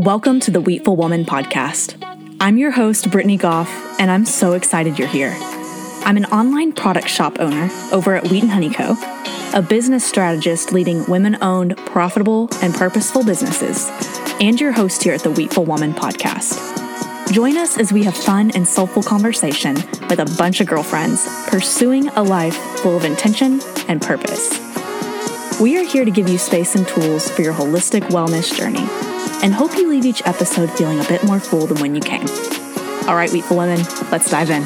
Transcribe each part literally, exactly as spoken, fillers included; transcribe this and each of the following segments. Welcome to the Wheatful Woman Podcast. I'm your host, Brittany Goff, and I'm so excited you're here. I'm an online product shop owner over at Wheat and Honey Co., a business strategist leading women-owned, profitable, and purposeful businesses, and your host here at the Wheatful Woman Podcast. Join us as we have fun and soulful conversation with a bunch of girlfriends pursuing a life full of intention and purpose. We are here to give you space and tools for your holistic wellness journey, and hope you leave each episode feeling a bit more full than when you came. All right, Wheatful Women, let's dive in.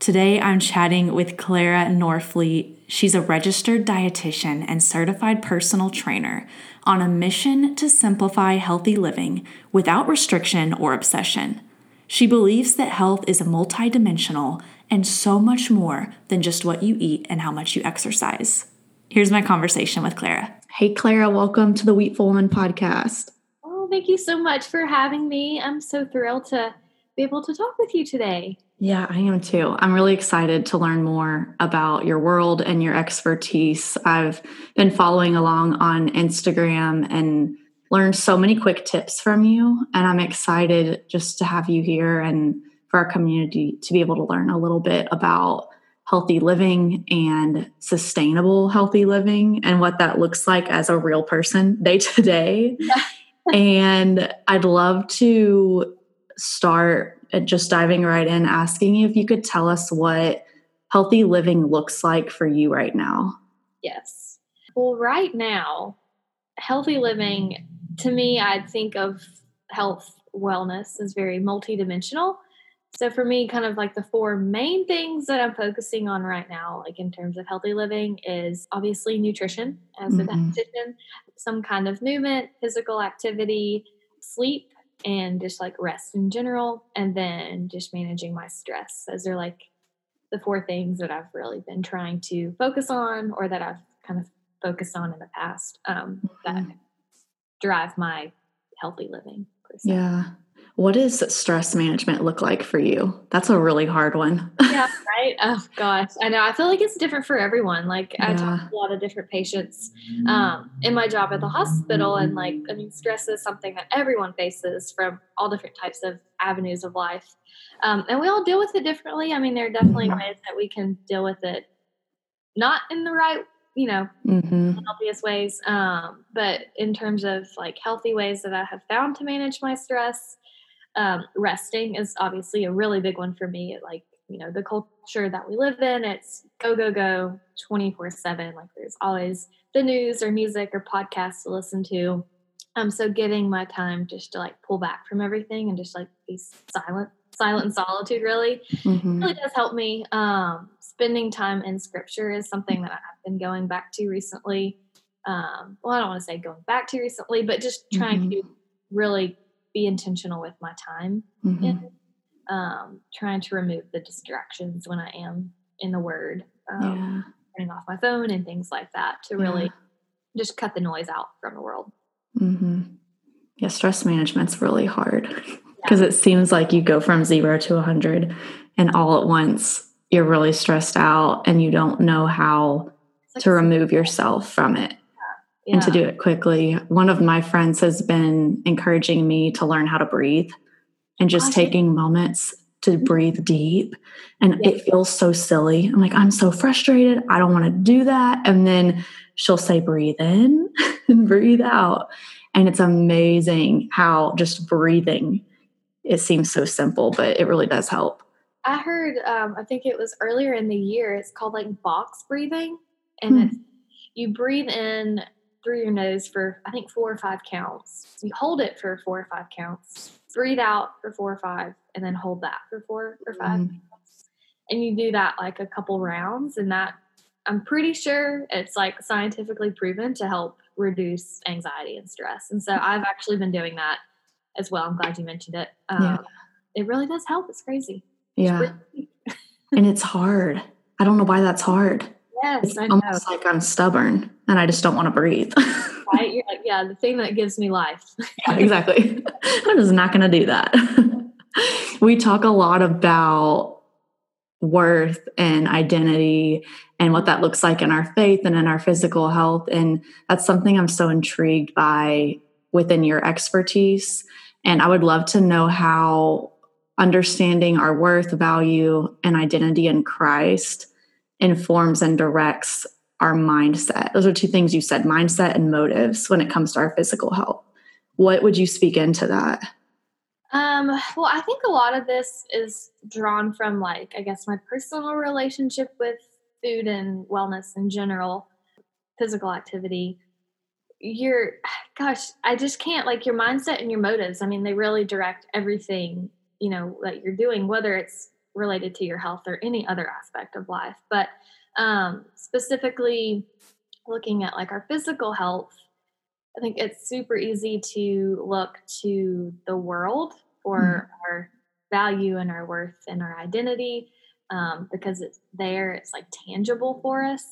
Today, I'm chatting with Clara Norfleet. She's a registered dietitian and certified personal trainer on a mission to simplify healthy living without restriction or obsession. She believes that health is multidimensional and so much more than just what you eat and how much you exercise. Here's my conversation with Clara. Hey, Clara, welcome to the Wheatful Woman Podcast. Oh, thank you so much for having me. I'm so thrilled to be able to talk with you today. Yeah, I am too. I'm really excited to learn more about your world and your expertise. I've been following along on Instagram and learned so many quick tips from you, and I'm excited just to have you here and for our community to be able to learn a little bit about healthy living and sustainable healthy living and what that looks like as a real person day to day. And I'd love to start at just diving right in, asking if you could tell us what healthy living looks like for you right now. Yes. Well, right now, healthy living, to me, I think of health wellness as very multidimensional. So for me, kind of like the four main things that I'm focusing on right now, like in terms of healthy living, is obviously nutrition as mm-hmm. a dietitian, some kind of movement, physical activity, sleep, and just like rest in general, and then just managing my stress. Those are like the four things that I've really been trying to focus on, or that I've kind of focused on in the past um, mm-hmm. that drive my healthy living per se. Yeah. What does stress management look like for you? That's a really hard one. Yeah, right? Oh, gosh. I know. I feel like it's different for everyone. Like, yeah. I talk to a lot of different patients um, in my job at the hospital. And, like, I mean, stress is something that everyone faces from all different types of avenues of life. Um, and we all deal with it differently. I mean, there are definitely yeah. ways that we can deal with it not in the right, you know, mm-hmm. healthiest ways. Um, but in terms of, like, healthy ways that I have found to manage my stress, Um, resting is obviously a really big one for me. Like, you know, the culture that we live in, it's go, go, go twenty-four seven. Like, there's always the news or music or podcasts to listen to. Um, so getting my time just to like pull back from everything and just like be silent, silent in solitude really, mm-hmm. really does help me. Um, spending time in scripture is something that I've been going back to recently. Um, well, I don't want to say going back to recently, but just trying mm-hmm. to really be intentional with my time mm-hmm. and um, trying to remove the distractions when I am in the word, um, yeah. turning off my phone and things like that to really yeah. just cut the noise out from the world. Mm-hmm. Yeah. Stress management's really hard because yeah. it seems like you go from zero to a hundred and all at once you're really stressed out and you don't know how like to remove yourself from it. Yeah. And to do it quickly. One of my friends has been encouraging me to learn how to breathe and just awesome. taking moments to breathe deep. And yeah. it feels so silly. I'm like, I'm so frustrated. I don't want to do that. And then she'll say, breathe in and breathe out. And it's amazing how just breathing, it seems so simple, but it really does help. I heard, um, I think it was earlier in the year, it's called like box breathing. And hmm. it's, you breathe in through your nose for, I think, four or five counts. You hold it for four or five counts, breathe out for four or five, and then hold that for four or five mm. counts. And you do that like a couple rounds, and that, I'm pretty sure it's like scientifically proven to help reduce anxiety and stress. And so I've actually been doing that as well. I'm glad you mentioned it. Um, yeah. It really does help. It's crazy. Yeah. It's really- and it's hard. I don't know why that's hard. Yes, it's I know. Almost like I'm stubborn and I just don't want to breathe. Right? You're like, yeah, the thing that gives me life. Yeah, exactly. I'm just not going to do that. We talk a lot about worth and identity and what that looks like in our faith and in our physical health. And that's something I'm so intrigued by within your expertise. And I would love to know how understanding our worth, value, and identity in Christ informs and directs our mindset. Those are two things you said, mindset and motives, when it comes to our physical health. What would you speak into that? Um, well, I think a lot of this is drawn from, like, I guess my personal relationship with food and wellness in general, physical activity. Your, gosh, I just can't, like, your mindset and your motives. I mean, they really direct everything, you know, that you're doing, whether it's related to your health or any other aspect of life. But um, specifically looking at, like, our physical health, I think it's super easy to look to the world for mm-hmm. our value and our worth and our identity, um, because it's there, it's like tangible for us.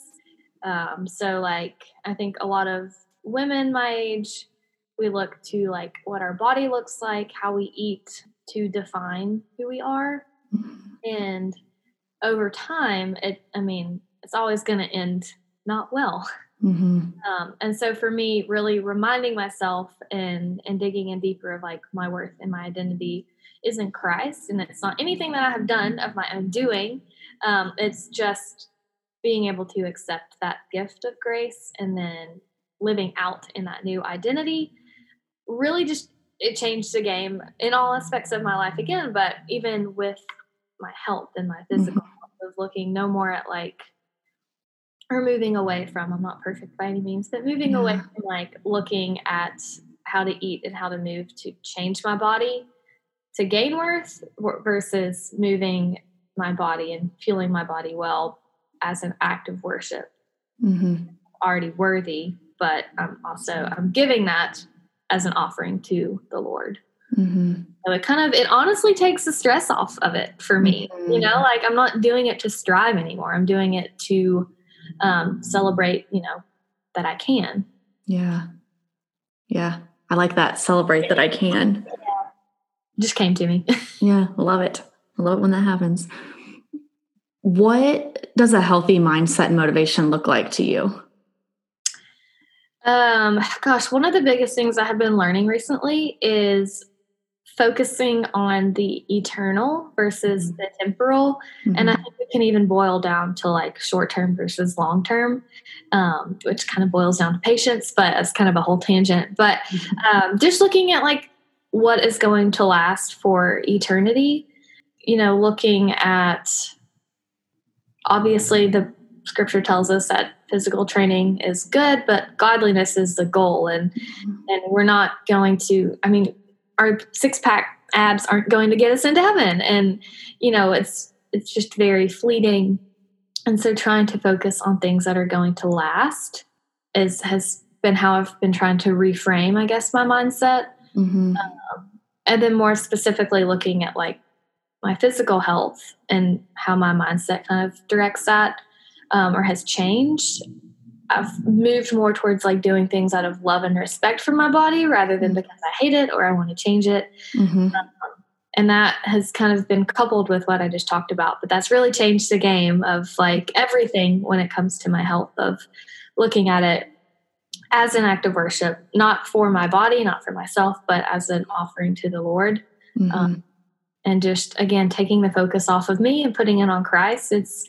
Um, so like, I think a lot of women my age, we look to like what our body looks like, how we eat, to define who we are. Mm-hmm. And over time, it, I mean, it's always going to end not well. Mm-hmm. Um, and so for me, really reminding myself and, and digging in deeper of like my worth and my identity is in Christ. And it's not anything that I have done of my own doing. Um, it's just being able to accept that gift of grace and then living out in that new identity. Really just, it changed the game in all aspects of my life again, but even with my health and my physical mm-hmm. health, of looking no more at like, or moving away from, I'm not perfect by any means, but moving yeah. away from like looking at how to eat and how to move to change my body to gain worth versus moving my body and fueling my body well as an act of worship. Mm-hmm. Already worthy, but I'm also, I'm giving that as an offering to the Lord. Mm-hmm. So it kind of, it honestly takes the stress off of it for me, mm-hmm. you know, like I'm not doing it to strive anymore. I'm doing it to um, celebrate, you know, that I can. Yeah. Yeah. I like that. Celebrate that I can. Yeah. Just came to me. Yeah. Love it. I love it when that happens. What does a healthy mindset and motivation look like to you? Um, gosh, one of the biggest things I have been learning recently is focusing on the eternal versus the temporal. Mm-hmm. And I think we can even boil down to like short-term versus long-term, um, which kind of boils down to patience, but it's kind of a whole tangent. But um, just looking at like what is going to last for eternity, you know, looking at, obviously the scripture tells us that physical training is good, but godliness is the goal. And, mm-hmm. and we're not going to, I mean, our six pack abs aren't going to get us into heaven. And, you know, it's, it's just very fleeting. And so trying to focus on things that are going to last is, has been how I've been trying to reframe, I guess, my mindset. Mm-hmm. Um, and then more specifically looking at like my physical health and how my mindset kind of directs that, um, or has changed. I've moved more towards like doing things out of love and respect for my body rather than because I hate it or I want to change it. Mm-hmm. Um, and that has kind of been coupled with what I just talked about, but that's really changed the game of like everything when it comes to my health, of looking at it as an act of worship, not for my body, not for myself, but as an offering to the Lord. Mm-hmm. Um, and just, again, taking the focus off of me and putting it on Christ. It's,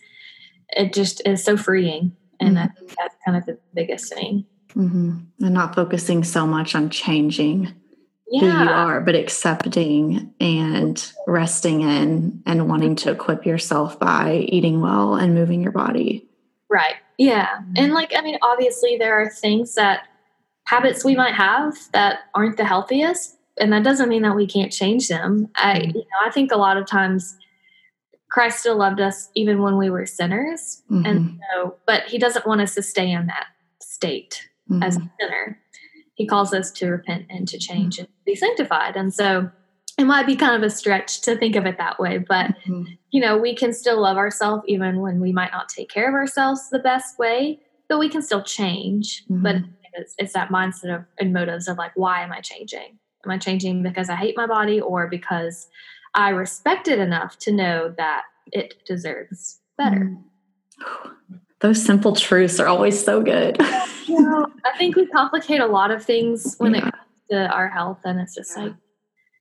it just is so freeing. And I think that's kind of the biggest thing. Mm-hmm. And not focusing so much on changing yeah. who you are, but accepting and resting in and wanting to equip yourself by eating well and moving your body. Right. Yeah. Mm-hmm. And like, I mean, obviously there are things that, habits we might have that aren't the healthiest. And that doesn't mean that we can't change them. I, you know, I think a lot of times Christ still loved us even when we were sinners. Mm-hmm. And so, but he doesn't want us to stay in that state mm-hmm. as a sinner. He calls us to repent and to change mm-hmm. and be sanctified. And so it might be kind of a stretch to think of it that way, but mm-hmm. you know, we can still love ourselves even when we might not take care of ourselves the best way, but we can still change. Mm-hmm. But it's, it's that mindset of, and motives of like, why am I changing? Am I changing because I hate my body or because I respect it enough to know that it deserves better. Mm. Those simple truths are always so good. You know, I think we complicate a lot of things when yeah. it comes to our health, and it's just like,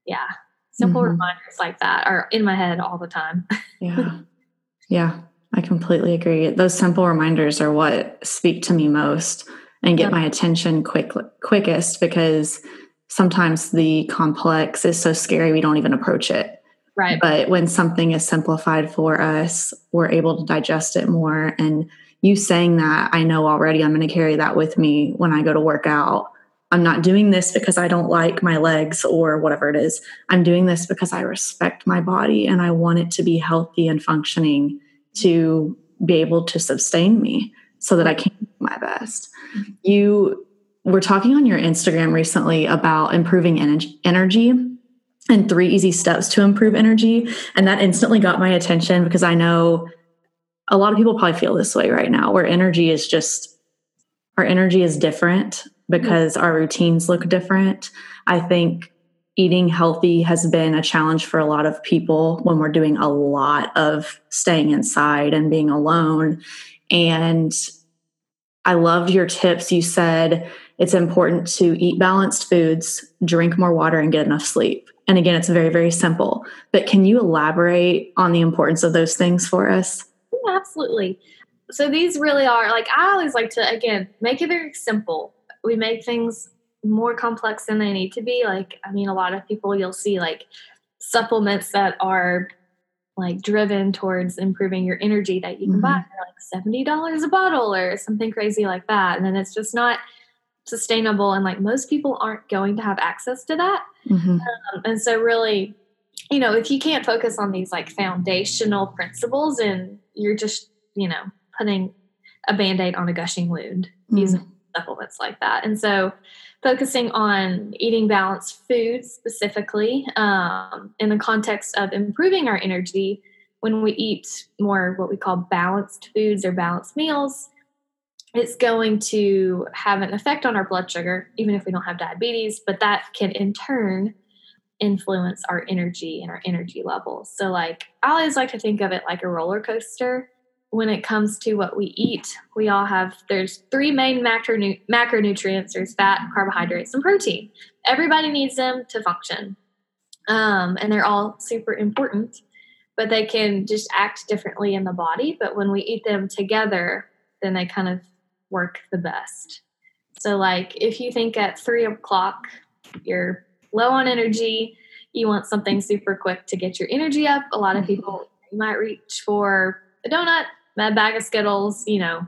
yeah, simple mm-hmm. reminders like that are in my head all the time. Yeah. Yeah, I completely agree. Those simple reminders are what speak to me most and get yeah. my attention quick, quickest, because sometimes the complex is so scary we don't even approach it. Right. But when something is simplified for us, we're able to digest it more. And you saying that, I know already I'm going to carry that with me when I go to work out. I'm not doing this because I don't like my legs or whatever it is. I'm doing this because I respect my body and I want it to be healthy and functioning to be able to sustain me so that I can do my best. You were talking on your Instagram recently about improving en- energy and three easy steps to improve energy. And that instantly got my attention because I know a lot of people probably feel this way right now, where energy is just, our energy is different because our routines look different. I think eating healthy has been a challenge for a lot of people when we're doing a lot of staying inside and being alone. And I loved your tips. You said it's important to eat balanced foods, drink more water, and get enough sleep. And again, it's very, very simple. But can you elaborate on the importance of those things for us? Yeah, absolutely. So these really are, like, I always like to, again, make it very simple. We make things more complex than they need to be. Like, I mean, a lot of people you'll see, like, supplements that are, like, driven towards improving your energy that you can mm-hmm. buy for, like, seventy dollars a bottle or something crazy like that. And then it's just not sustainable. And, like, most people aren't going to have access to that. Mm-hmm. Um, and so really, you know, if you can't focus on these, like, foundational principles, and you're just, you know, putting a Band-Aid on a gushing wound mm-hmm. using supplements like that. And so focusing on eating balanced food specifically um, in the context of improving our energy, when we eat more what we call balanced foods or balanced meals, it's going to have an effect on our blood sugar, even if we don't have diabetes, but that can in turn influence our energy and our energy levels. So, like, I always like to think of it like a roller coaster. When it comes to what we eat, we all have, there's three main macronu- macronutrients. There's fat, carbohydrates, and protein. Everybody needs them to function. Um, and they're all super important, but they can just act differently in the body. But when we eat them together, then they kind of work the best. So, like, if you think at three o'clock, you're low on energy, you want something super quick to get your energy up. A lot of people, you might reach for a donut, a bag of Skittles, you know,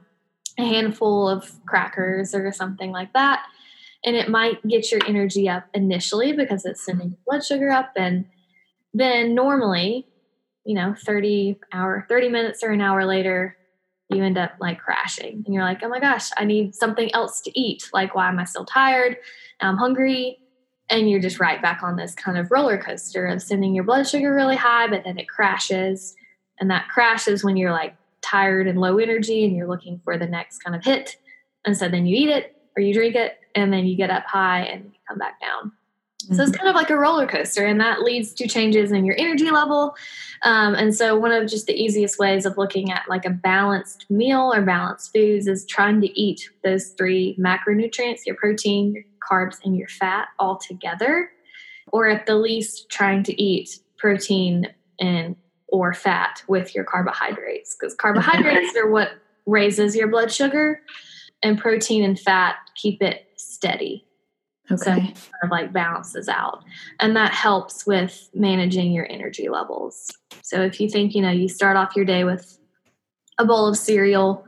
a handful of crackers or something like that. And it might get your energy up initially because it's sending blood sugar up. And then normally, you know, thirty hour, thirty minutes or an hour later, you end up, like, crashing and you're like, oh my gosh, I need something else to eat. Like, why am I still tired? I'm hungry. And you're just right back on this kind of roller coaster of sending your blood sugar really high, but then it crashes. And that crash is when you're, like, tired and low energy and you're looking for the next kind of hit. And so then you eat it or you drink it, and then you get up high and you come back down. Mm-hmm. So it's kind of like a roller coaster, and that leads to changes in your energy level. Um, and so one of just the easiest ways of looking at, like, a balanced meal or balanced foods is trying to eat those three macronutrients, your protein, your carbs, and your fat all together, or at the least trying to eat protein and or fat with your carbohydrates, because carbohydrates are what raises your blood sugar, and protein and fat keep it steady. Okay. So it kind of, like, balances out, and that helps with managing your energy levels. So if you think, you know, you start off your day with a bowl of cereal,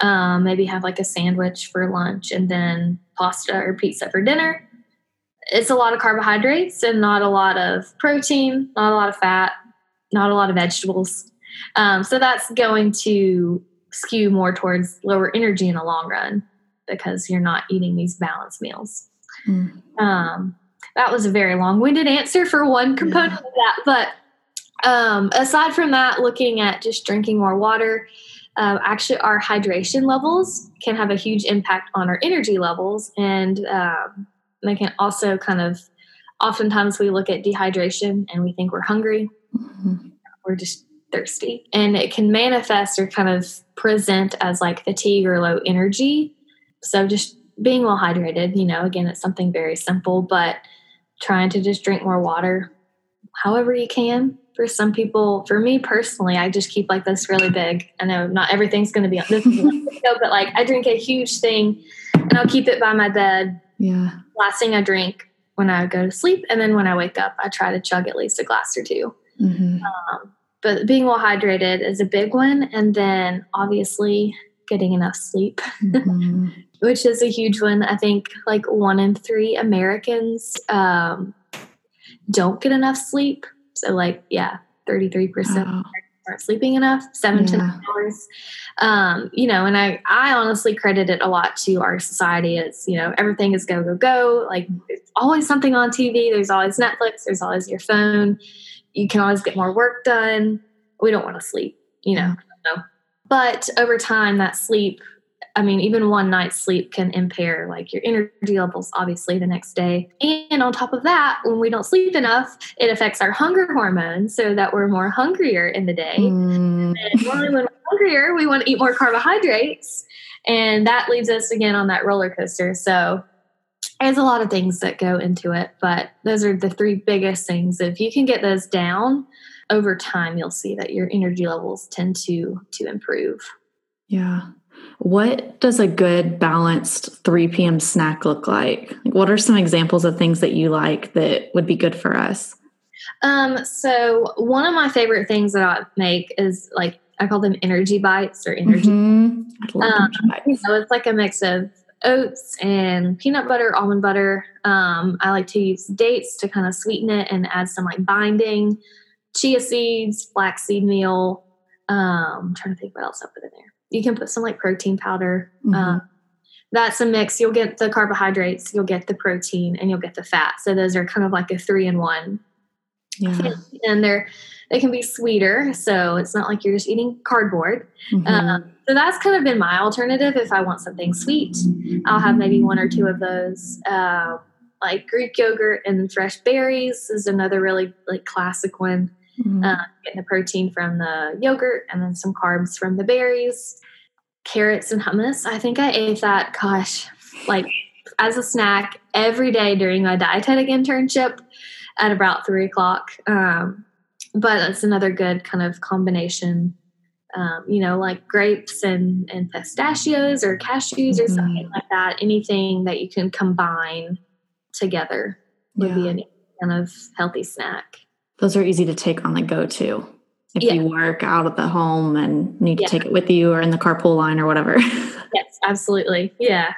um, maybe have, like, a sandwich for lunch and then pasta or pizza for dinner. It's a lot of carbohydrates and not a lot of protein, not a lot of fat, not a lot of vegetables. Um, so that's going to skew more towards lower energy in the long run because you're not eating these balanced meals. Mm. Um, that was a very long-winded answer for one component yeah. of that. But um, aside from that, looking at just drinking more water, uh, actually our hydration levels can have a huge impact on our energy levels. And um, they can also kind of, oftentimes we look at dehydration and we think we're hungry. Mm-hmm. We're just thirsty. And it can manifest or kind of present as like fatigue or low energy. So just being well hydrated, you know, again, it's something very simple, but trying to just drink more water however you can. For some people, for me personally, I just keep like this really big. I know not everything's going to be on this video, but like I drink a huge thing and I'll keep it by my bed. Yeah. Last thing I drink when I go to sleep. And then when I wake up, I try to chug at least a glass or two. Mm-hmm. Um, but being well hydrated is a big one. And then obviously getting enough sleep, mm-hmm. which is a huge one. I think like one in three Americans um, don't get enough sleep. So like, yeah, thirty-three percent wow. aren't sleeping enough, seven yeah. to nine hours. Um, you know, and I, I honestly credit it a lot to our society. It's, you know, everything is go, go, go. Like there's always something on T V. There's always Netflix. There's always your phone. You can always get more work done. We don't want to sleep, you know. Mm-hmm. But over time, that sleep, I mean, even one night's sleep can impair like your energy levels, obviously, the next day. And on top of that, when we don't sleep enough, it affects our hunger hormones so that we're more hungrier in the day. Mm. And normally when we're hungrier, we want to eat more carbohydrates. And that leads us again on that roller coaster. So there's a lot of things that go into it, but those are the three biggest things. If you can get those down over time, you'll see that your energy levels tend to, to improve. Yeah. What does a good balanced three p.m. snack look like? Like, what are some examples of things that you like that would be good for us? Um, so one of my favorite things that I make is like, I call them energy bites or energy. Mm-hmm. I love um, energy bites. You know, it's like a mix of oats and peanut butter, almond butter. Um, I like to use dates to kind of sweeten it and add some like binding, chia seeds, flaxseed meal. Um, I'm trying to think what else I put in there. You can put some like protein powder. Mm-hmm. Um, that's a mix. You'll get the carbohydrates, you'll get the protein, and you'll get the fat. So those are kind of like a three in one. Yeah. And they're, they can be sweeter. So it's not like you're just eating cardboard. Mm-hmm. Um, so that's kind of been my alternative. If I want something sweet, I'll have maybe one or two of those. Uh, like Greek yogurt and fresh berries is another really like classic one. Mm-hmm. Uh, getting the protein from the yogurt and then some carbs from the berries, carrots and hummus. I think I ate that, gosh, like as a snack every day during my dietetic internship at about three o'clock. Um, but that's another good kind of combination, um, you know, like grapes and, and pistachios or cashews mm-hmm. or something like that. Anything that you can combine together would yeah. be a kind of healthy snack. Those are easy to take on the go too. If yeah. you work out at the home and need to yeah. take it with you or in the carpool line or whatever. Yes, absolutely. Yeah.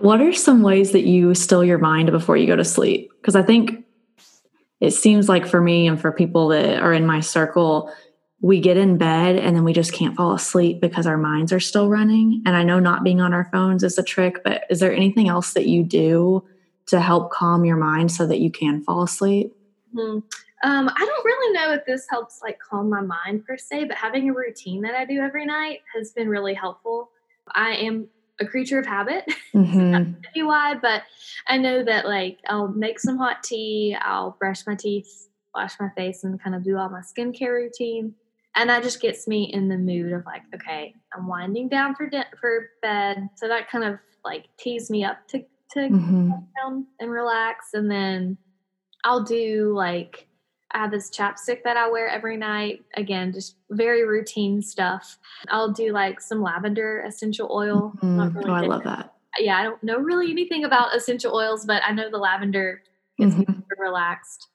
What are some ways that you still your mind before you go to sleep? Because I think it seems like for me and for people that are in my circle, we get in bed and then we just can't fall asleep because our minds are still running. And I know not being on our phones is a trick, but is there anything else that you do to help calm your mind so that you can fall asleep? Mm-hmm. Um, I don't really know if this helps like calm my mind per se, but having a routine that I do every night has been really helpful. I am a creature of habit. Mm-hmm. Not why, but I know that like I'll make some hot tea, I'll brush my teeth, wash my face, and kind of do all my skincare routine. And that just gets me in the mood of like, okay, I'm winding down for de- for bed. So that kind of like tees me up to to mm-hmm. calm down and relax, and then I'll do like, I have this chapstick that I wear every night. Again, just very routine stuff. I'll do like some lavender essential oil. Mm-hmm. Not really oh, I love that. Yeah. I don't know really anything about essential oils, but I know the lavender gets mm-hmm. me relaxed.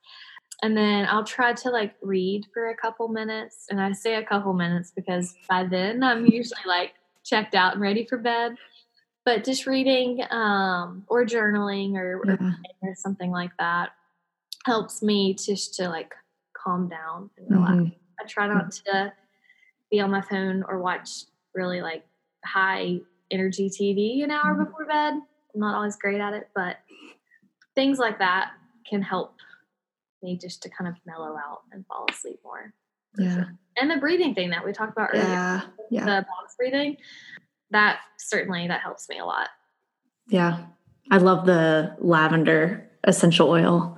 And then I'll try to like read for a couple minutes. And I say a couple minutes because by then I'm usually like checked out and ready for bed. But just reading um, or journaling or, yeah. or something like that helps me just to like calm down and relax. Mm-hmm. I try not to be on my phone or watch really like high energy T V an hour before bed. I'm not always great at it, but things like that can help me just to kind of mellow out and fall asleep more. Yeah. Sure. And the breathing thing that we talked about earlier, yeah. Yeah. the box breathing, that certainly, that helps me a lot. Yeah. I love the lavender essential oil.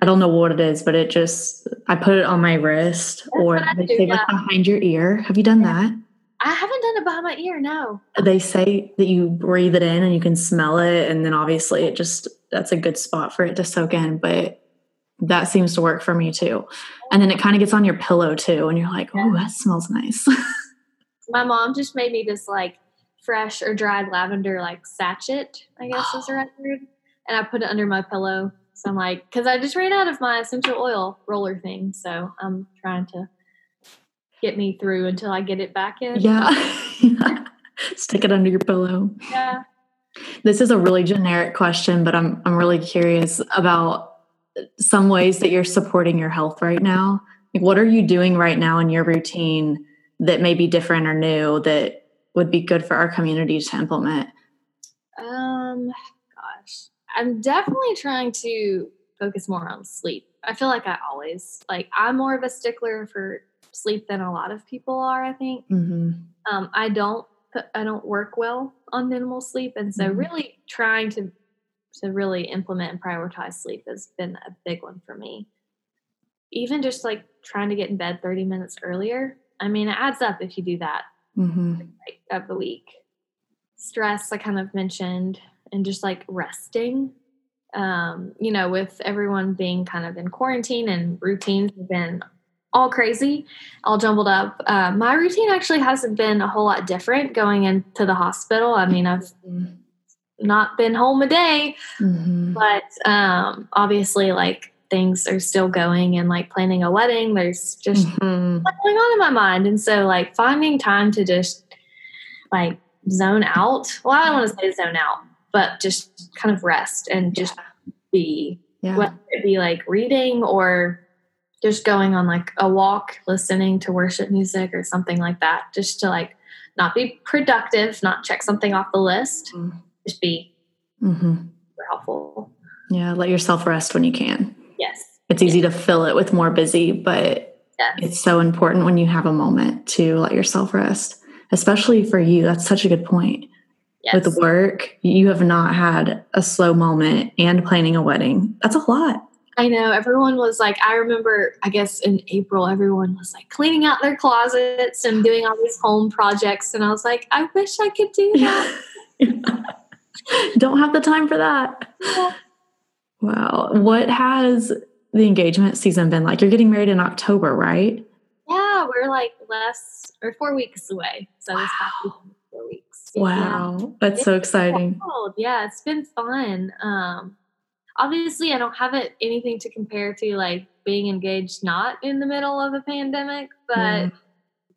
I don't know what it is, but it just, I put it on my wrist. That's or they do, say yeah. like behind your ear. Have you done yeah. that? I haven't done it behind my ear, no. They say that you breathe it in and you can smell it. And then obviously it just, that's a good spot for it to soak in. But that seems to work for me too. And then it kind of gets on your pillow too. And you're like, oh, that smells nice. My mom just made me this like fresh or dried lavender, like sachet, I guess oh. is the right word. And I put it under my pillow. So I'm like, because I just ran out of my essential oil roller thing. So I'm trying to get me through until I get it back in. Yeah. yeah. Stick it under your pillow. Yeah. This is a really generic question, but I'm I'm really curious about some ways that you're supporting your health right now. Like, what are you doing right now in your routine that may be different or new that would be good for our community to implement? Um, gosh, I'm definitely trying to focus more on sleep. I feel like I always, like, I'm more of a stickler for sleep than a lot of people are, I think. Mm-hmm. Um, I don't, I don't work well on minimal sleep. And so mm-hmm. really trying to, to really implement and prioritize sleep has been a big one for me. Even just like trying to get in bed thirty minutes earlier. I mean, it adds up if you do that mm-hmm. like, of the week. Stress, I kind of mentioned, and just like resting, um, you know, with everyone being kind of in quarantine and routines have been all crazy, all jumbled up. Uh, my routine actually hasn't been a whole lot different going into the hospital. I mean, I've not been home a day, mm-hmm. but um, obviously like things are still going, and like planning a wedding, there's just mm-hmm. what's going on in my mind. And so like finding time to just like zone out. Well, I don't want to say zone out, but just kind of rest and just yeah. be, yeah. whether it be like reading or just going on like a walk, listening to worship music or something like that, just to like not be productive, not check something off the list, mm-hmm. just be mm-hmm. super helpful. Yeah. Let yourself rest when you can. Yes. It's easy yes. to fill it with more busy, but yes. it's so important when you have a moment to let yourself rest, especially for you. That's such a good point. Yes. With work, you have not had a slow moment and planning a wedding. That's a lot. I know. Everyone was like, I remember, I guess in April, everyone was like cleaning out their closets and doing all these home projects. And I was like, I wish I could do that. Don't have the time for that. Yeah. Wow. What has the engagement season been like? You're getting married in October, right? Yeah, we're like less or four weeks away. So wow. This past week, four weeks. Wow. Yeah. That's it's so exciting. Wild. Yeah, it's been fun. Um, Obviously, I don't have it anything to compare to like being engaged not in the middle of a pandemic, but yeah.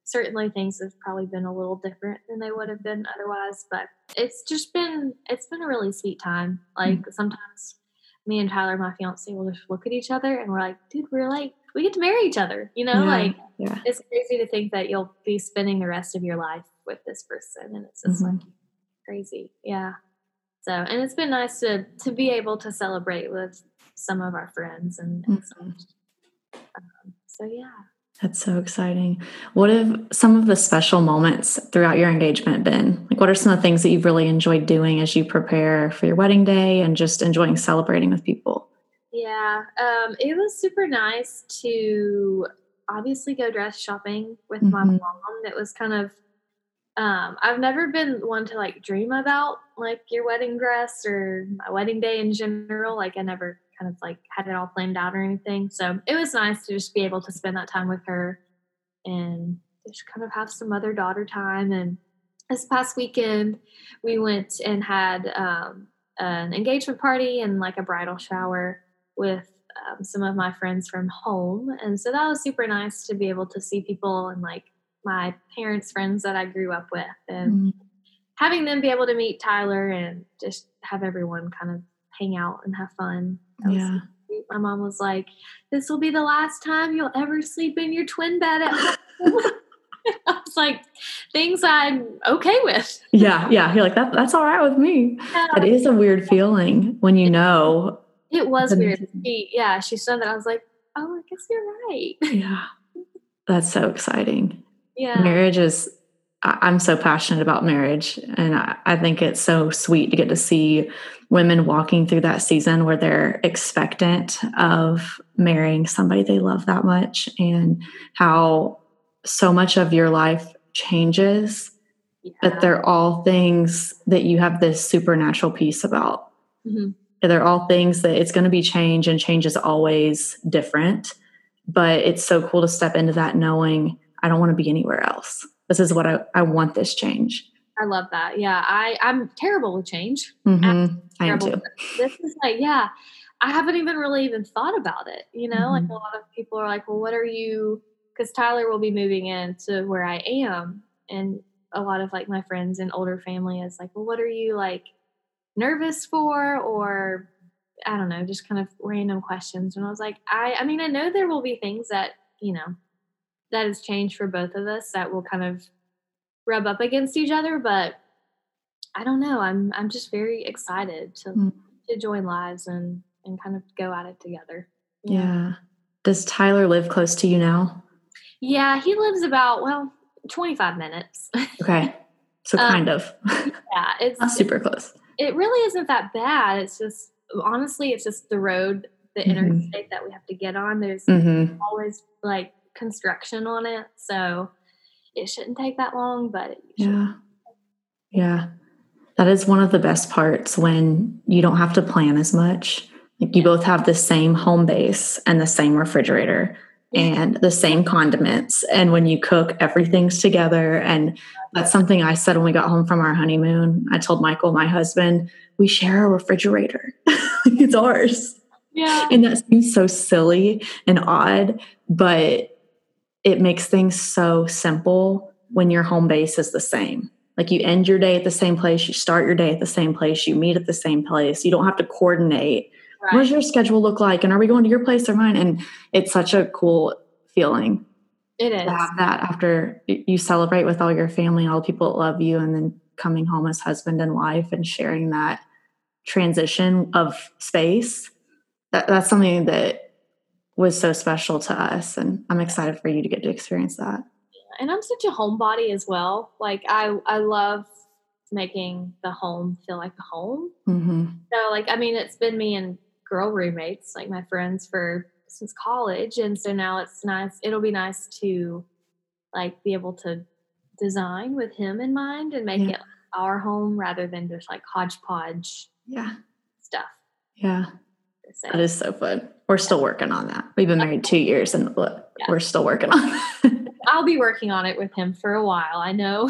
certainly things have probably been a little different than they would have been otherwise. But it's just been it's been a really sweet time. Like mm-hmm. sometimes me and Tyler, my fiance, will just look at each other and we're like, dude, we're like we get to marry each other, you know? Yeah. Like yeah. it's crazy to think that you'll be spending the rest of your life with this person, and it's just mm-hmm. like crazy. Yeah. So, and it's been nice to, to be able to celebrate with some of our friends and, and mm-hmm. so, um, so yeah. That's so exciting. What have some of the special moments throughout your engagement been? Like, what are some of the things that you've really enjoyed doing as you prepare for your wedding day and just enjoying celebrating with people? Yeah. Um, it was super nice to obviously go dress shopping with mm-hmm. my mom. That was kind of Um, I've never been one to like dream about like your wedding dress or my wedding day in general. Like I never kind of like had it all planned out or anything. So it was nice to just be able to spend that time with her and just kind of have some mother-daughter time. And this past weekend we went and had um, an engagement party and like a bridal shower with um, some of my friends from home. And so that was super nice to be able to see people and like my parents' friends that I grew up with, and mm-hmm. having them be able to meet Tyler and just have everyone kind of hang out and have fun. That yeah. was cute. My mom was like, this will be the last time you'll ever sleep in your twin bed at home. I was like, things I'm okay with. Yeah. Yeah. You're like, that, that's all right with me. Yeah. It is a weird feeling when you know. It was weird. She, yeah. She said that. I was like, oh, I guess you're right. Yeah. That's so exciting. Yeah. Marriage is I, I'm so passionate about marriage, and I, I think it's so sweet to get to see women walking through that season where they're expectant of marrying somebody they love that much, and how so much of your life changes, yeah. but they're all things that you have this supernatural peace about. Mm-hmm. They're all things that it's going to be change, and change is always different, but it's so cool to step into that knowing I don't want to be anywhere else. This is what I, I want this change. I love that. Yeah. I, I'm terrible with change. Mm-hmm. I am too. This is like, yeah, I haven't even really even thought about it. You know, mm-hmm. like a lot of people are like, well, what are you, because Tyler will be moving into where I am. And a lot of like my friends and older family is like, well, what are you like nervous for? Or I don't know, just kind of random questions. And I was like, I, I mean, I know there will be things that, you know, that has changed for both of us that will kind of rub up against each other, but I don't know. I'm, I'm just very excited to, mm. to join lives and, and kind of go at it together. Yeah. Know? Does Tyler live close to you now? Yeah, he lives about, well, twenty-five minutes. Okay. So kind um, of. Yeah. It's not super close. It really isn't that bad. It's just, honestly, it's just the road, the mm-hmm. interstate that we have to get on. There's mm-hmm. always like construction on it. So it shouldn't take that long, but it yeah. Yeah. That is one of the best parts when you don't have to plan as much. Like you yeah. both have the same home base and the same refrigerator yeah. and the same condiments. And when you cook, everything's together. And that's something I said when we got home from our honeymoon. I told Michael, my husband, we share a refrigerator. It's ours. Yeah. And that seems so silly and odd, but it makes things so simple when your home base is the same. Like you end your day at the same place, you start your day at the same place, you meet at the same place. You don't have to coordinate. Right. What does your schedule look like? And are we going to your place or mine? And it's such a cool feeling. It is. To have that after you celebrate with all your family, all the people that love you, and then coming home as husband and wife and sharing that transition of space. That, that's something that was so special to us, and I'm excited for you to get to experience that. Yeah, and I'm such a homebody as well. Like I, I love making the home feel like a home. Mm-hmm. So like, I mean, it's been me and girl roommates, like my friends for since college. And so now it's nice. It'll be nice to like be able to design with him in mind and make yeah. it our home rather than just like hodgepodge yeah. stuff. Yeah. So. That is so fun. We're still working on that. We've been married two years and we're yeah. still working on that. I'll be working on it with him for a while. I know.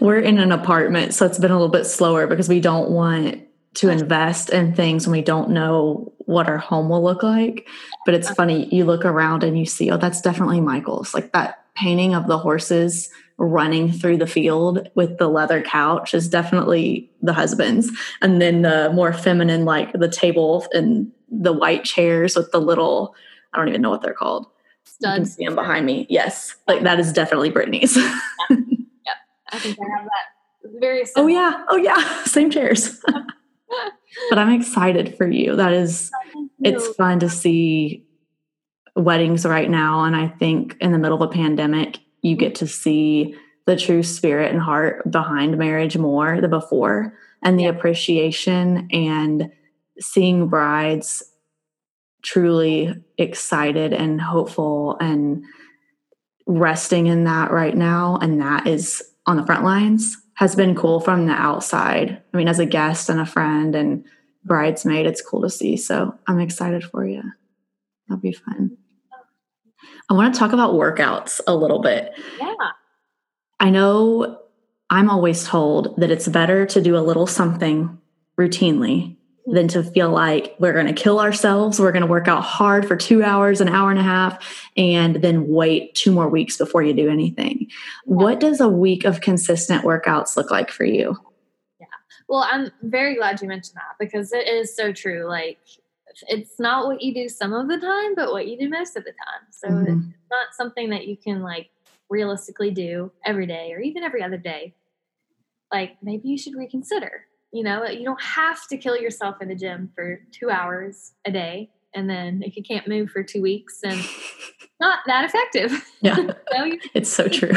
We're in an apartment, so it's been a little bit slower because we don't want to invest in things when we don't know what our home will look like. But it's funny. You look around and you see, oh, that's definitely Michael's. Like that painting of the horses running through the field with the leather couch is definitely the husband's. And then the more feminine, like the table and the white chairs with the little, I don't even know what they're called. Studs. You can see them behind me. Yes. Like that is definitely Brittany's. Yeah. Yep. I think I have that. Very similar. Oh yeah. Oh yeah. Same chairs. But I'm excited for you. That is, it's fun to see weddings right now. And I think in the middle of a pandemic, you get to see the true spirit and heart behind marriage more, the before and the yeah. appreciation, and seeing brides truly excited and hopeful and resting in that right now. And that is on the front lines has been cool from the outside. I mean, as a guest and a friend and bridesmaid, it's cool to see. So I'm excited for you. That'll be fun. I want to talk about workouts a little bit. Yeah. I know I'm always told that it's better to do a little something routinely mm-hmm. than to feel like we're going to kill ourselves. We're going to work out hard for two hours, an hour and a half, and then wait two more weeks before you do anything. Yeah. What does a week of consistent workouts look like for you? Yeah. Well, I'm very glad you mentioned that because it is so true. Like, it's not what you do some of the time, but what you do most of the time. So mm-hmm. it's not something that you can like realistically do every day or even every other day. Like maybe you should reconsider, you know, you don't have to kill yourself in the gym for two hours a day. And then if you can't move for two weeks, then not that effective. Yeah. So you, it's so true.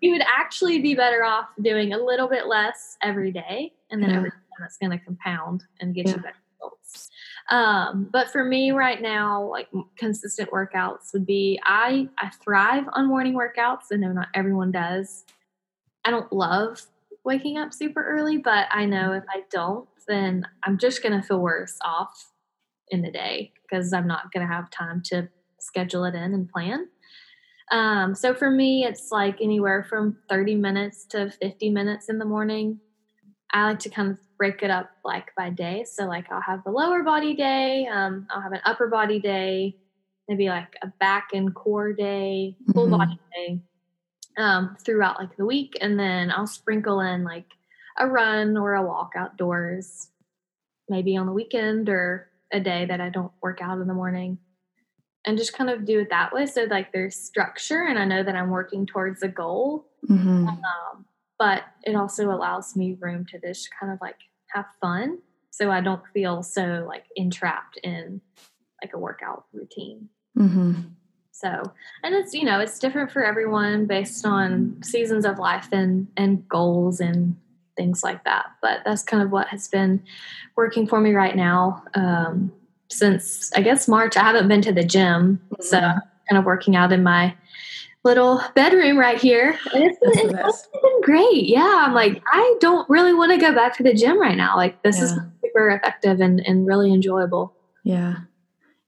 You would actually be better off doing a little bit less every day. And then yeah. every time that's going to compound and get yeah. you better results. Um, but for me right now, like consistent workouts would be, I, I thrive on morning workouts. I know not everyone does. I don't love waking up super early, but I know if I don't, then I'm just going to feel worse off in the day because I'm not going to have time to schedule it in and plan. Um, so for me, it's like anywhere from thirty minutes to fifty minutes in the morning. I like to kind of break it up like by day. So like I'll have the lower body day. Um, I'll have an upper body day, maybe like a back and core day, full mm-hmm. body day, um, throughout like the week. And then I'll sprinkle in like a run or a walk outdoors, maybe on the weekend or a day that I don't work out in the morning, and just kind of do it that way. So like there's structure and I know that I'm working towards a goal, mm-hmm. um, but it also allows me room to just kind of like have fun. So I don't feel so like entrapped in like a workout routine. Mm-hmm. So, and it's, you know, it's different for everyone based on seasons of life and, and goals and things like that. But that's kind of what has been working for me right now. Um, since I guess March, I haven't been to the gym. Mm-hmm. So I'm kind of working out in my little bedroom right here. And it's, been, it's been great. Yeah. I'm like, I don't really want to go back to the gym right now. Like this yeah. is super effective and, and really enjoyable. Yeah.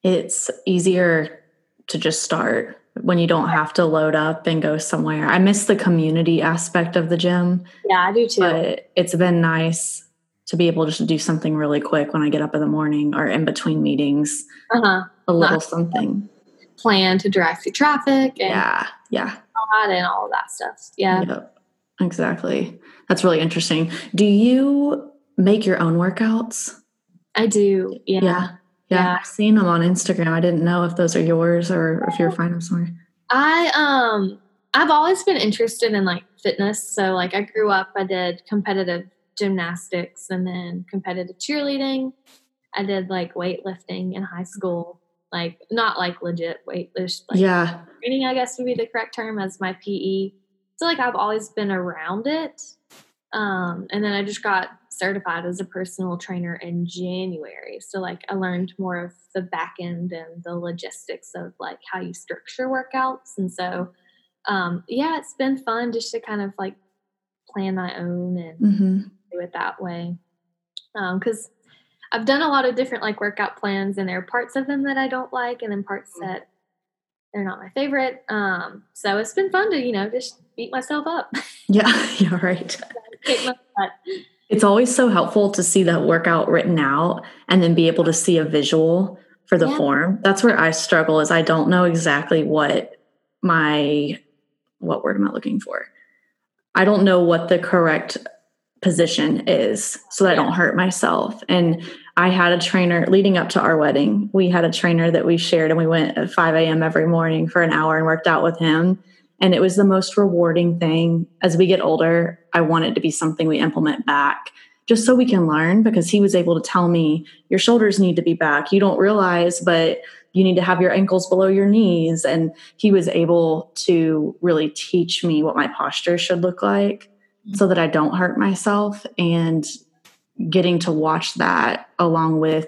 It's easier to just start when you don't have to load up and go somewhere. I miss the community aspect of the gym. Yeah, I do too. But it's been nice to be able to just do something really quick when I get up in the morning or in between meetings, uh-huh. a little Not something. Plan to drive through traffic. And yeah. Yeah. And all of that stuff. Yeah. Yep, exactly. That's really interesting. Do you make your own workouts? I do. Yeah. Yeah. Yeah, yeah, I've seen them on Instagram. I didn't know if those are yours or if you're finding them somewhere. I um, I've always been interested in like fitness. So like I grew up, I did competitive gymnastics and then competitive cheerleading. I did like weightlifting in high school, like not like legit weightlifting. Like, yeah, training I guess would be the correct term as my P E. So like I've always been around it, um, and then I just got certified as a personal trainer in January. So like I learned more of the back end and the logistics of like how you structure workouts. And so, um, yeah, it's been fun just to kind of like plan my own and mm-hmm. do it that way. Um, cause I've done a lot of different like workout plans and there are parts of them that I don't like and then parts that they're not my favorite. Um, so it's been fun to, you know, just beat myself up. Yeah. Yeah. Right. Kick my butt. It's always so helpful to see that workout written out and then be able to see a visual for the yeah. form. That's where I struggle is I don't know exactly what my, what word am I looking for? I don't know what the correct position is so that yeah. I don't hurt myself. And I had a trainer leading up to our wedding. We had a trainer that we shared and we went at five a.m. every morning for an hour and worked out with him. And it was the most rewarding thing. As we get older, I want it to be something we implement back just so we can learn, because he was able to tell me your shoulders need to be back. You don't realize, but you need to have your ankles below your knees. And he was able to really teach me what my posture should look like mm-hmm. so that I don't hurt myself. And getting to watch that along with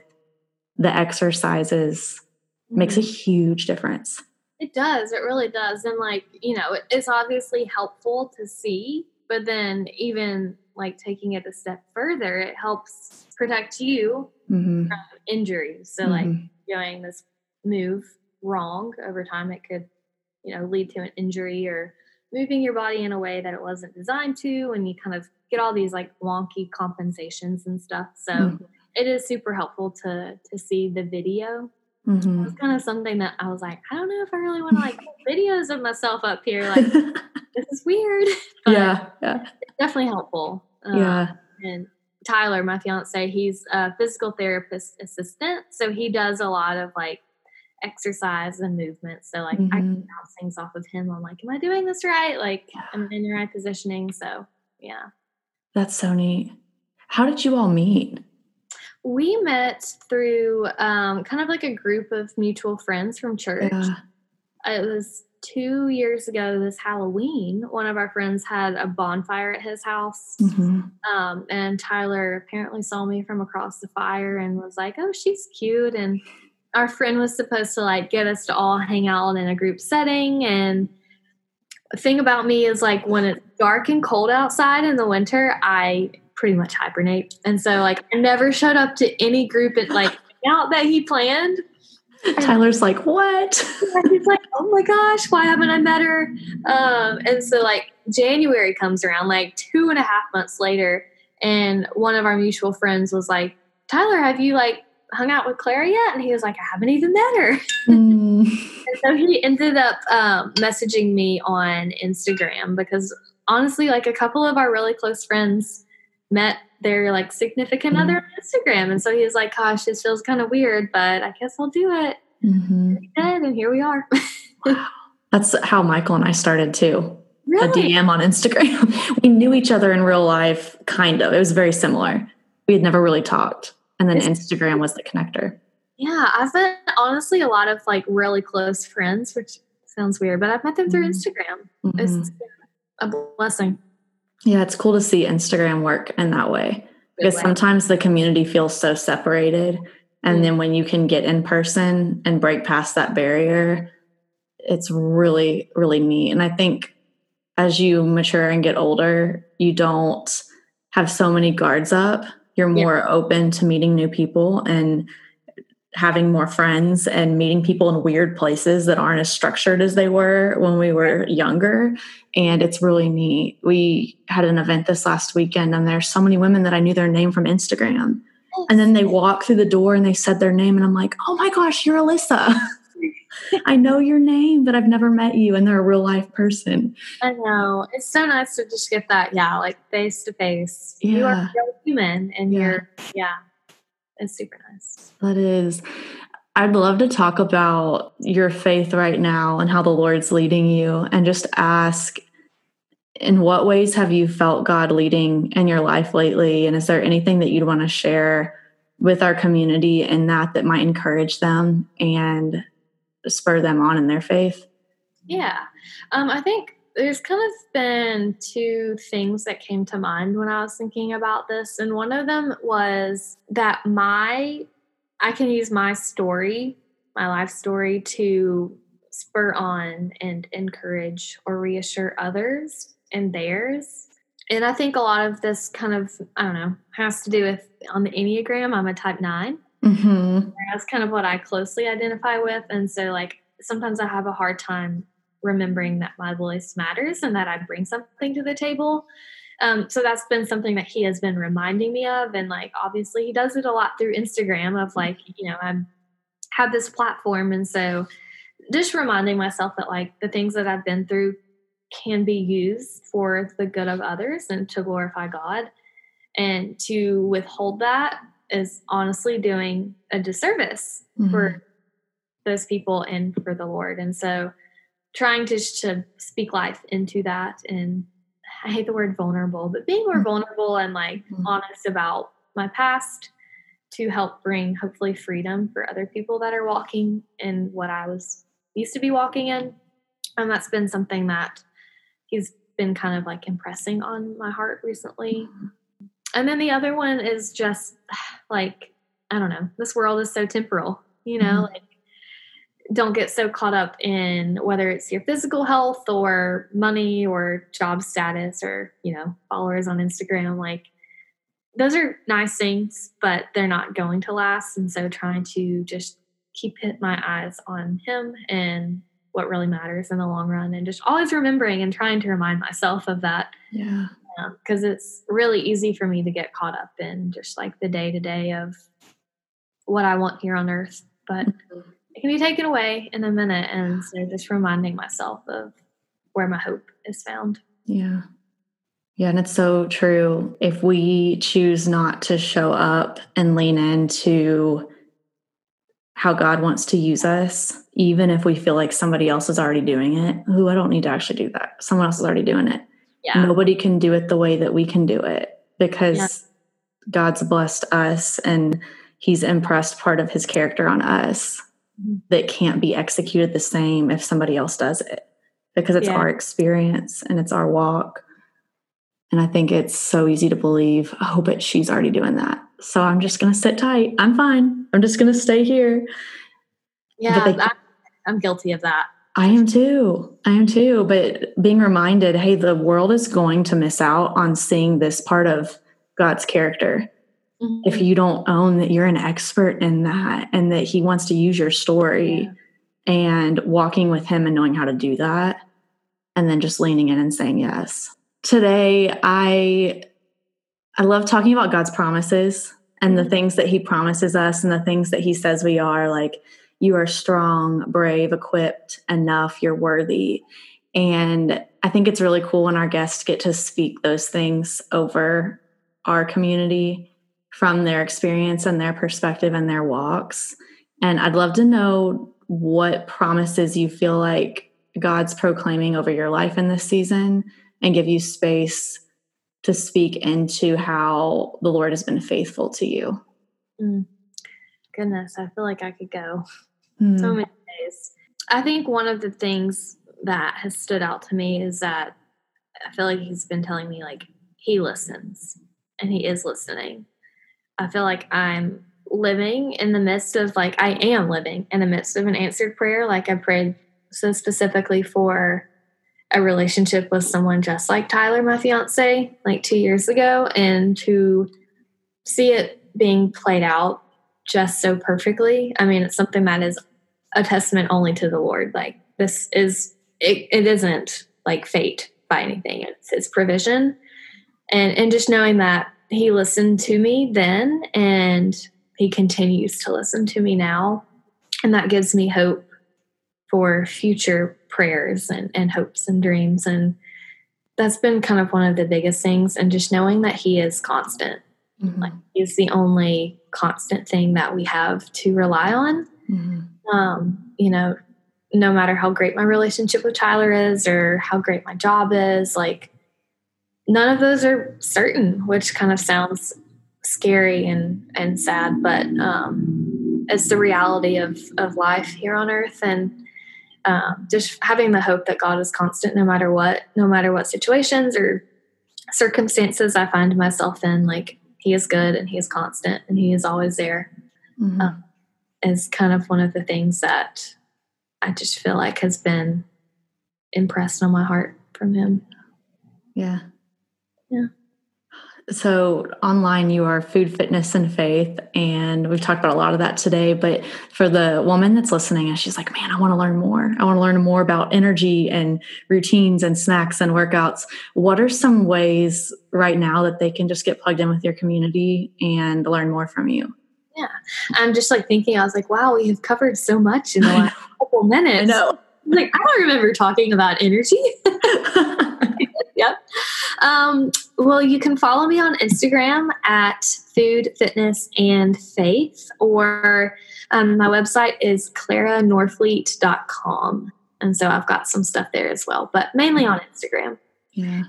the exercises mm-hmm. makes a huge difference. It does. It really does. And like, you know, it's obviously helpful to see, but then even like taking it a step further, it helps protect you mm-hmm. from injury. So mm-hmm. like doing this move wrong over time, it could, you know, lead to an injury, or moving your body in a way that it wasn't designed to. And you kind of get all these like wonky compensations and stuff. So mm-hmm. it is super helpful to, to see the video. Mm-hmm. It was kind of something that I was like, I don't know if I really want to like put videos of myself up here. Like, this is weird. But yeah, yeah. It's definitely helpful. Um, yeah. And Tyler, my fiance, he's a physical therapist assistant. So he does a lot of like exercise and movement. So like mm-hmm. I can bounce things off of him. I'm like, am I doing this right? Like yeah. I'm in the right positioning. So yeah. That's so neat. How did you all meet? We met through um, kind of like a group of mutual friends from church. Yeah. It was two years ago this Halloween. One of our friends had a bonfire at his house. Mm-hmm. Um, and Tyler apparently saw me from across the fire and was like, oh, she's cute. And our friend was supposed to like get us to all hang out in a group setting. And the thing about me is like when it's dark and cold outside in the winter, I pretty much hibernate. And so like I never showed up to any group at like out that he planned. Tyler's like, what? He's like, oh my gosh, why haven't I met her? Um, and so like January comes around like two and a half months later. And one of our mutual friends was like, Tyler, have you like hung out with Clara yet? And he was like, I haven't even met her. Mm. And so he ended up um, messaging me on Instagram because honestly, like a couple of our really close friends met their like significant mm-hmm. other on Instagram. And so he was like, gosh, this feels kind of weird, but I guess I'll do it. Mm-hmm. And here we are. Wow. That's how Michael and I started too. Really? A D M on Instagram. We knew each other in real life, kind of. It was very similar. We had never really talked. And then it's- Instagram was the connector. Yeah. I've met honestly a lot of like really close friends, which sounds weird, but I've met them through Instagram. Mm-hmm. It's a blessing. Yeah, it's cool to see Instagram work in that way because sometimes the community feels so separated. And mm-hmm. then when you can get in person and break past that barrier, it's really, really neat. And I think as you mature and get older, you don't have so many guards up. You're more yeah. open to meeting new people and having more friends and meeting people in weird places that aren't as structured as they were when we were younger. And it's really neat. We had an event this last weekend and there's so many women that I knew their name from Instagram. And then they walked through the door and they said their name and I'm like, oh my gosh, you're Alyssa. I know your name, but I've never met you. And they're a real life person. I know. It's so nice to just get that. Yeah. Like face to face, you are a real human and yeah. you're, yeah. It's super nice. That is. I'd love to talk about your faith right now and how the Lord's leading you and just ask, in what ways have you felt God leading in your life lately? And is there anything that you'd want to share with our community in that that might encourage them and spur them on in their faith? Yeah. Um, I think there's kind of been two things that came to mind when I was thinking about this. And one of them was that my, I can use my story, my life story to spur on and encourage or reassure others in theirs. And I think a lot of this kind of, I don't know, has to do with on the Enneagram, I'm a type nine. Mm-hmm. That's kind of what I closely identify with. And so like, sometimes I have a hard time remembering that my voice matters and that I bring something to the table. Um, so that's been something that he has been reminding me of. And like, obviously he does it a lot through Instagram of like, you know, I have this platform. And so just reminding myself that like the things that I've been through can be used for the good of others and to glorify God, and to withhold that is honestly doing a disservice mm-hmm. for those people and for the Lord. And so trying to, to speak life into that. And I hate the word vulnerable, but being more mm-hmm. vulnerable and like mm-hmm. honest about my past to help bring hopefully freedom for other people that are walking in what I was used to be walking in. And that's been something that he's been kind of like impressing on my heart recently. Mm-hmm. And then the other one is just like, I don't know, this world is so temporal, you know, mm-hmm. like, don't get so caught up in whether it's your physical health or money or job status or, you know, followers on Instagram. Like those are nice things, but they're not going to last. And so trying to just keep my eyes on him and what really matters in the long run, and just always remembering and trying to remind myself of that. Yeah. Because um, it's really easy for me to get caught up in just like the day to day of what I want here on earth. But mm-hmm. it can be taken away in a minute. And so just reminding myself of where my hope is found. Yeah. Yeah. And it's so true. If we choose not to show up and lean into how God wants to use us, even if we feel like somebody else is already doing it, who I don't need to actually do that. Someone else is already doing it. Yeah. Nobody can do it the way that we can do it because yeah. God's blessed us and he's impressed part of his character on us that can't be executed the same if somebody else does it, because it's yeah. our experience and it's our walk. And I think it's so easy to believe, oh, but she's already doing that, so I'm just going to sit tight. I'm fine. I'm just going to stay here. Yeah, they, that, I'm guilty of that. I am too. I am too. But being reminded, hey, the world is going to miss out on seeing this part of God's character. Mm-hmm. If you don't own that you're an expert in that and that he wants to use your story yeah. and walking with him and knowing how to do that and then just leaning in and saying yes. Today, I I love talking about God's promises and the things that he promises us and the things that he says we are, like, you are strong, brave, equipped, enough, you're worthy. And I think it's really cool when our guests get to speak those things over our community from their experience and their perspective and their walks. And I'd love to know what promises you feel like God's proclaiming over your life in this season, and give you space to speak into how the Lord has been faithful to you. Mm. Goodness, I feel like I could go mm. so many days. I think one of the things that has stood out to me is that I feel like he's been telling me, like, he listens and he is listening. I feel like I'm living in the midst of, like, I am living in the midst of an answered prayer. Like, I prayed so specifically for a relationship with someone just like Tyler, my fiance, like two years ago, and to see it being played out just so perfectly. I mean, it's something that is a testament only to the Lord. Like, this is, it, it isn't like fate by anything. It's his provision. And, and just knowing that he listened to me then, and he continues to listen to me now. And that gives me hope for future prayers and, and hopes and dreams. And that's been kind of one of the biggest things. And just knowing that he is constant, mm-hmm. like, he's the only constant thing that we have to rely on. Mm-hmm. Um, you know, no matter how great my relationship with Tyler is or how great my job is, like, none of those are certain, which kind of sounds scary and, and sad, but, um, it's the reality of, of life here on earth. And, um, just having the hope that God is constant, no matter what, no matter what situations or circumstances I find myself in, like, he is good and he is constant and he is always there. Mm-hmm. Um, is kind of one of the things that I just feel like has been impressed on my heart from him. Yeah. Yeah. So online, you are Food, Fitness, and Faith. And we've talked about a lot of that today, but for the woman that's listening and she's like, man, I want to learn more. I want to learn more about energy and routines and snacks and workouts. What are some ways right now that they can just get plugged in with your community and learn more from you? Yeah. I'm just like thinking, I was like, wow, we have covered so much in the last couple minutes. I know. Like, I don't remember talking about energy. Yep. Um, well, you can follow me on Instagram at Food, Fitness, and Faith, or um, my website is clara norfleet dot com. And so I've got some stuff there as well, but mainly on Instagram. Yeah.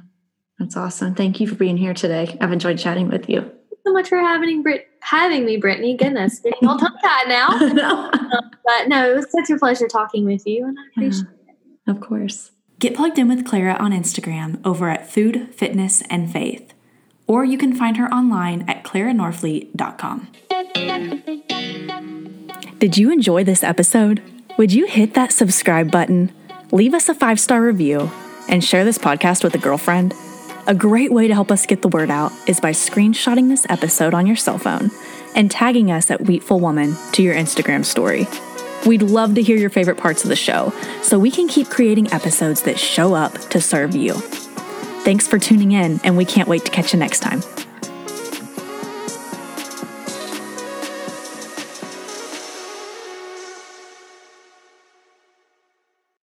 That's awesome. Thank you for being here today. I've enjoyed chatting with you. So much for having Brit- having me, Brittany. Goodness, getting all tongue-tied now. No. Um, but no, it was such a pleasure talking with you, and I appreciate yeah, it. Of course. Get plugged in with Clara on Instagram over at Food, Fitness, and Faith, or you can find her online at clara norfleet dot com. Did you enjoy this episode? Would you hit that subscribe button, leave us a five-star review, and share this podcast with a girlfriend? A great way to help us get the word out is by screenshotting this episode on your cell phone and tagging us at Wheatful Woman to your Instagram story. We'd love to hear your favorite parts of the show so we can keep creating episodes that show up to serve you. Thanks for tuning in, and we can't wait to catch you next time.